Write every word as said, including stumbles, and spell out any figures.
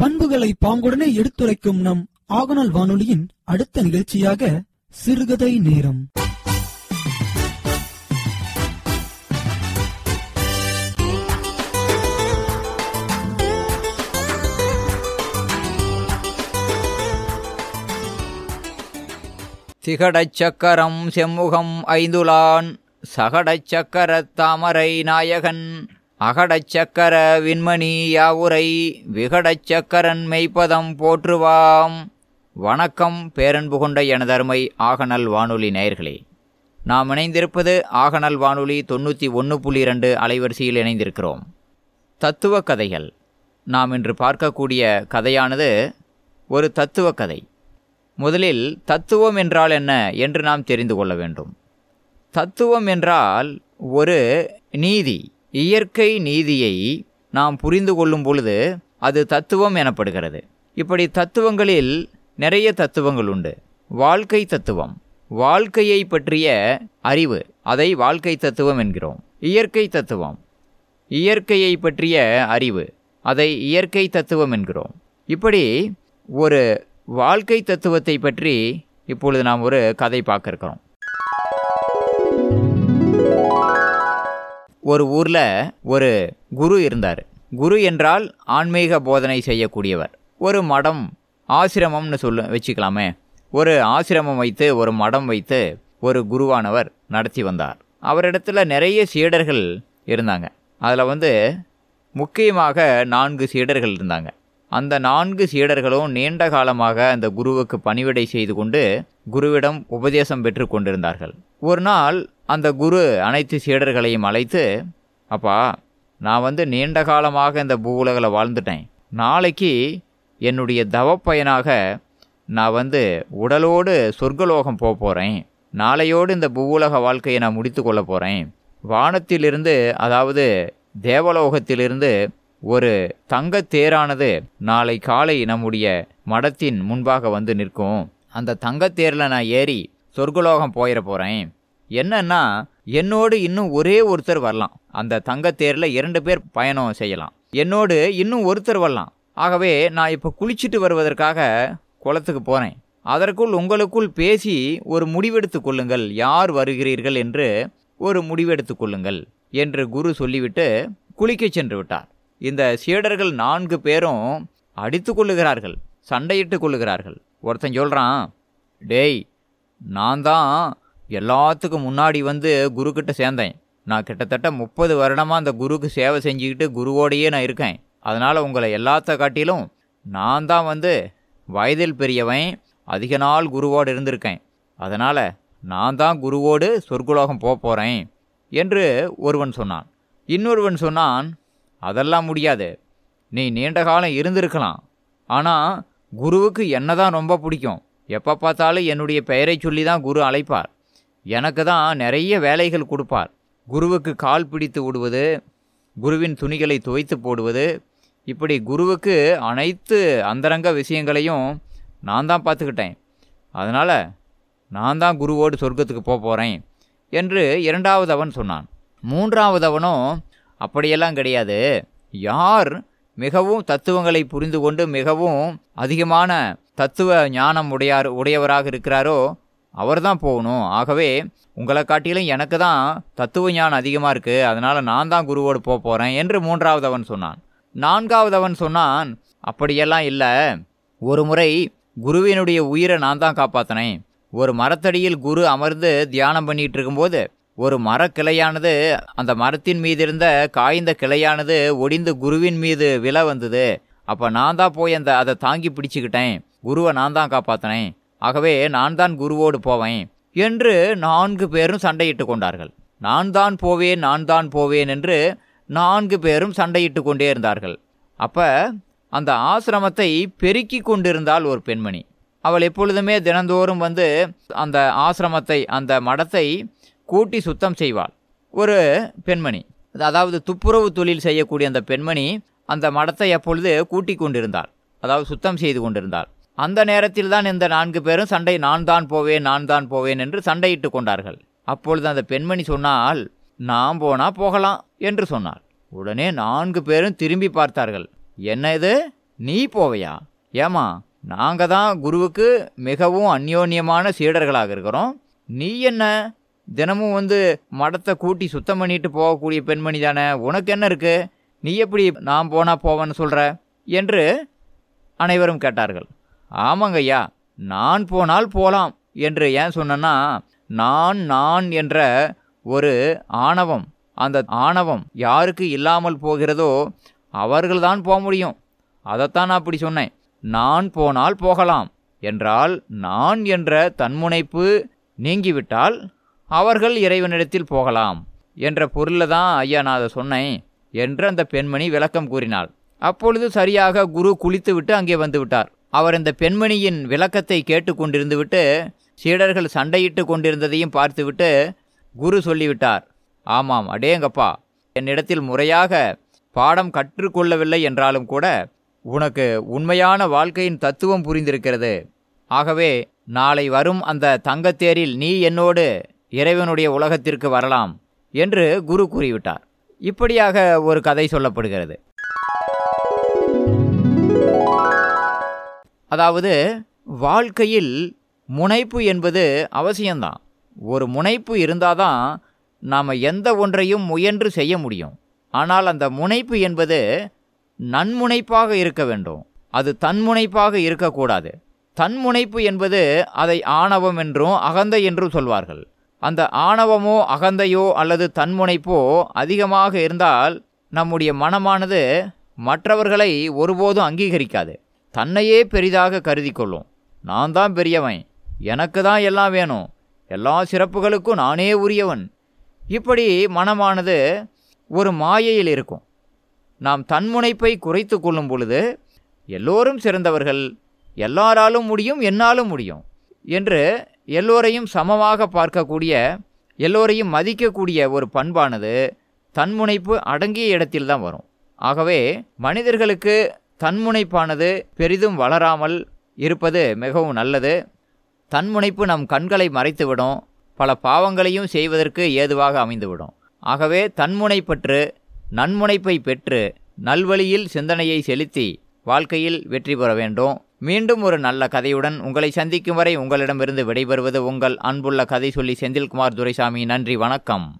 பண்புகளை பாங்குடனே எடுத்துரைக்கும் நம் ஆகநாள் வானொலியின் அடுத்த நிகழ்ச்சியாக சிறுகதை நேரம். திகடச் சக்கரம் செம்முகம் ஐந்துலான் சகடச் சக்கர தாமரை நாயகன் அகடச் சக்கர விண்மணி யாவுரை விகடச் சக்கரன் மெய்ப்பதம் போற்றுவாம். வணக்கம் பேரன்பு கொண்ட எனதருமை ஆகநல் வானொலி நேயர்களே, நாம் இணைந்திருப்பது ஆகநல் வானொலி தொண்ணூற்றி ஒன்று புள்ளி இரண்டு அலைவரிசையில் இணைந்திருக்கிறோம். தத்துவ கதைகள். நாம் இன்று பார்க்கக்கூடிய கதையானது ஒரு தத்துவ கதை. முதலில் தத்துவம் என்றால் என்ன என்று நாம் தெரிந்து கொள்ள வேண்டும். தத்துவம் என்றால் ஒரு நீதி, இயற்கை நீதியை நாம் புரிந்து கொள்ளும் பொழுது அது தத்துவம் எனப்படுகிறது. இப்படி தத்துவங்களில் நிறைய தத்துவங்கள் உண்டு. வாழ்க்கை தத்துவம், வாழ்க்கையை பற்றிய அறிவு, அதை வாழ்க்கை தத்துவம் என்கிறோம். இயற்கை தத்துவம், இயற்கையை பற்றிய அறிவு, அதை இயற்கை தத்துவம் என்கிறோம். இப்படி ஒரு வாழ்க்கை தத்துவத்தை பற்றி இப்பொழுது நாம் ஒரு கதை பார்க்க இருக்கிறோம். ஒரு ஊரில் ஒரு குரு இருந்தார். குரு என்றால் ஆன்மீக போதனை செய்யக்கூடியவர். ஒரு மடம், ஆசிரமம்னு சொல்ல வச்சுக்கலாமே, ஒரு ஆசிரமம் வைத்து, ஒரு மடம் வைத்து ஒரு குருவானவர் நடத்தி வந்தார். அவரிடத்துல நிறைய சீடர்கள் இருந்தாங்க. அதில் வந்து முக்கியமாக நான்கு சீடர்கள் இருந்தாங்க. அந்த நான்கு சீடர்களும் நீண்ட காலமாக அந்த குருவுக்கு பணிவிடை செய்து கொண்டு குருவிடம் உபதேசம் பெற்று கொண்டிருந்தார்கள். ஒரு நாள் அந்த குரு அனைத்து சீடர்களையும் அழைத்து, அப்பா, நான் வந்து நீண்ட காலமாக இந்த பூவுலகில் வாழ்ந்துட்டேன். நாளைக்கு என்னுடைய தவப்பயனாக நான் வந்து உடலோடு சொர்க்கலோகம் போக போகிறேன். நாளையோடு இந்த பூவுலக வாழ்க்கையை நான் முடித்து கொள்ள போகிறேன். வானத்திலிருந்து, அதாவது தேவலோகத்திலிருந்து ஒரு தங்கத் தேரானது நாளை காலை நம்முடைய மடத்தின் முன்பாக வந்து நிற்கும். அந்த தங்கத்தேரில் நான் ஏறி சொர்க்கலோகம் போயிட போகிறேன். என்னன்னா, என்னோடு இன்னும் ஒரே ஒருத்தர் வரலாம். அந்த தங்கத்தேரில் இரண்டு பேர் பயணம் செய்யலாம். என்னோடு இன்னும் ஒருத்தர் வரலாம். ஆகவே நான் இப்போ குளிச்சுட்டு வருவதற்காக குளத்துக்கு போகிறேன். அதற்குள் உங்களுக்குள் பேசி ஒரு முடிவெடுத்து கொள்ளுங்கள். யார் வருகிறீர்கள் என்று ஒரு முடிவெடுத்து கொள்ளுங்கள் என்று குரு சொல்லிவிட்டு குளிக்க சென்று விட்டார். இந்த சீடர்கள் நான்கு பேரும் அடித்து கொள்ளுகிறார்கள், சண்டையிட்டு கொள்ளுகிறார்கள். ஒருத்தன் சொல்கிறான், டேய், நான் தான் எல்லாத்துக்கும் முன்னாடி வந்து குருக்கிட்ட சேர்ந்தேன். நான் கிட்டத்தட்ட முப்பது வருடமாக அந்த குருக்கு சேவை செஞ்சுக்கிட்டு குருவோடையே நான் இருக்கேன். அதனால் உங்களை எல்லாத்த காட்டிலும் நான் தான் வந்து வயதில் பெரியவன், அதிக நாள் குருவோடு இருந்திருக்கேன். அதனால் நான் தான் குருவோடு சொர்க்குலோகம் போக போகிறேன் என்று ஒருவன் சொன்னான். இன்னொருவன் சொன்னான், அதெல்லாம் முடியாது. நீ நீண்ட காலம் இருந்திருக்கலாம், ஆனால் குருவுக்கு என்ன தான் ரொம்ப பிடிக்கும். எப்போ பார்த்தாலும் என்னுடைய பெயரை சொல்லி தான் குரு அழைப்பார். எனக்கு தான் நிறைய வேலைகள் கொடுப்பார். குருவுக்கு கால் பிடித்து விடுவது, குருவின் துணிகளை துவைத்து போடுவது, இப்படி குருவுக்கு அனைத்து அந்தரங்க விஷயங்களையும் நான் தான் பார்த்துக்கிட்டேன். அதனால் நான் தான் குருவோடு சொர்க்கத்துக்கு போக போகிறேன் என்று இரண்டாவது அவன் சொன்னான். மூன்றாவது அவனும், அப்படியெல்லாம் கிடையாது. யார் மிகவும் தத்துவங்களை புரிந்து கொண்டு மிகவும் அதிகமான தத்துவ ஞானம் உடையார் உடையவராக இருக்கிறாரோ அவர் தான் போகணும். ஆகவே உங்களை காட்டிலும் எனக்கு தான் தத்துவ ஞானம் அதிகமாக இருக்குது. அதனால் நான் தான் குருவோடு போக போகிறேன் என்று மூன்றாவது அவன் சொன்னான். நான்காவது அவன் சொன்னான், அப்படியெல்லாம் இல்லை. ஒரு முறை குருவினுடைய உயிரை நான் தான் காப்பாற்றினேன். ஒரு மரத்தடியில் குரு அமர்ந்து தியானம் பண்ணிகிட்டு இருக்கும்போது ஒரு மரக்கிளையானது, அந்த மரத்தின் மீது இருந்த காய்ந்த கிளையானது ஒடிந்து குருவின் மீது விழ வந்தது. அப்போ நான் தான் போய் அந்த அதை தாங்கி பிடிச்சிக்கிட்டேன். குருவை நான் தான் காப்பாற்றினேன். ஆகவே நான் தான் குருவோடு போவேன் என்று நான்கு பேரும் சண்டையிட்டு கொண்டார்கள். நான் தான் போவேன், நான் தான் போவேன் என்று நான்கு பேரும் சண்டையிட்டு கொண்டே இருந்தார்கள். அப்போ அந்த ஆசிரமத்தை பெருக்கி கொண்டிருந்தாள் ஒரு பெண்மணி. அவள் எப்பொழுதுமே தினந்தோறும் வந்து அந்த ஆசிரமத்தை, அந்த மடத்தை கூட்டி சுத்தம் செய்வாள். ஒரு பெண்மணி, அதாவது துப்புரவு தொழில் செய்யக்கூடிய அந்த பெண்மணி அந்த மடத்தை அப்பொழுது கூட்டி கொண்டிருந்தாள், அதாவது சுத்தம் செய்து கொண்டிருந்தாள். அந்த நேரத்தில் தான் இந்த நான்கு பேரும் சண்டை, நான் தான் போவேன், நான் தான் போவேன் என்று சண்டையிட்டு கொண்டார்கள். அப்பொழுது அந்த பெண்மணி சொன்னால், நான் போனால் போகலாம் என்று சொன்னாள். உடனே நான்கு பேரும் திரும்பி பார்த்தார்கள். என்ன இது, நீ போவையா? ஏமா, நாங்கள் தான் குருவுக்கு மிகவும் அந்யோன்யமான சீடர்களாக இருக்கிறோம். நீ என்ன தினமும் வந்து மடத்தை கூட்டி சுத்தம் பண்ணிட்டு போகக்கூடிய பெண்மணி தானே, உனக்கு என்ன இருக்குது? நீ எப்படி நான் போனால் போவேன்னு சொல்கிற என்று அனைவரும் கேட்டார்கள். ஆமாங்கய்யா, நான் போனால் போகலாம் என்று ஏன் சொன்னேன்னா, நான் நான் என்ற ஒரு ஆணவம், அந்த ஆணவம் யாருக்கு இல்லாமல் போகிறதோ அவர்கள்தான் போக முடியும். அதைத்தான் நான் அப்படி சொன்னேன். நான் போனால் போகலாம் என்றால் நான் என்ற தன்முனைப்பு நீங்கிவிட்டால் அவர்கள் இறைவனிடத்தில் போகலாம் என்ற பொருளில் தான் ஐயா நான் அதை சொன்னேன் என்று அந்த பெண்மணி விளக்கம் கூறினாள். அப்பொழுது சரியாக குரு குளித்து விட்டு அங்கே வந்துவிட்டார். அவர் இந்த பெண்மணியின் விளக்கத்தை கேட்டு கொண்டிருந்து விட்டு சீடர்கள் சண்டையிட்டு கொண்டிருந்ததையும் பார்த்துவிட்டு குரு சொல்லிவிட்டார், ஆமாம், அடேங்கப்பா, என்னிடத்தில் முறையாக பாடம் கற்றுக்கொள்ளவில்லை என்றாலும் கூட உனக்கு உண்மையான வாழ்க்கையின் தத்துவம் புரிந்திருக்கிறது. ஆகவே நாளை வரும் அந்த தங்கத்தேரில் நீ என்னோடு இறைவனுடைய உலகத்திற்கு வரலாம் என்று குரு கூறிவிட்டார். இப்படியாக ஒரு கதை சொல்லப்படுகிறது. அதாவது வாழ்க்கையில் முனைப்பு என்பது அவசியம்தான். ஒரு முனைப்பு இருந்தால் தான் நாம் எந்த ஒன்றையும் முயன்று செய்ய முடியும். ஆனால் அந்த முனைப்பு என்பது நன்முனைப்பாக இருக்க வேண்டும். அது தன்முனைப்பாக இருக்கக்கூடாது. தன்முனைப்பு என்பது அதை ஆணவம் என்றும் அகந்தை என்றும் சொல்வார்கள். அந்த ஆணவமோ அகந்தையோ அல்லது தன்முனைப்போ அதிகமாக இருந்தால் நம்முடைய மனமானது மற்றவர்களை ஒருபோதும் அங்கீகரிக்காது. தன்னையே பெரிதாக கருதி கொள்ளும். நான் தான் பெரியவன், எனக்கு தான் எல்லாம் வேணும், எல்லா சிறப்புகளுக்கும் நானே உரியவன். இப்படி மனமானது ஒரு மாயையில் இருக்கும். நாம் தன்முனைப்பை குறைத்து கொள்ளும் பொழுது எல்லோரும் சிறந்தவர்கள், எல்லாராலும் முடியும், என்னாலும் முடியும் என்று எல்லோரையும் சமமாக பார்க்கக்கூடிய, எல்லோரையும் மதிக்கக்கூடிய ஒரு பண்பானது தன்முனைப்பு அடங்கிய இடத்தில்தான் வரும். ஆகவே மனிதர்களுக்கு தன்முனைப்பானது பெரிதும் வளராமல் இருப்பது மிகவும் நல்லது. தன்முனைப்பு நம் கண்களை மறைத்துவிடும், பல பாவங்களையும் செய்வதற்கு ஏதுவாக அமைந்துவிடும். ஆகவே தன்முனைப்பற்று நன்முனைப்பை பெற்று நல்வழியில் சிந்தனையை செலுத்தி வாழ்க்கையில் வெற்றி பெற வேண்டும். மீண்டும் ஒரு நல்ல கதையுடன் உங்களை சந்திக்கும் வரை உங்களிடமிருந்து விடைபெறுவது உங்கள் அன்புள்ள கதை சொல்லி செந்தில்குமார் துரைசாமி. நன்றி, வணக்கம்.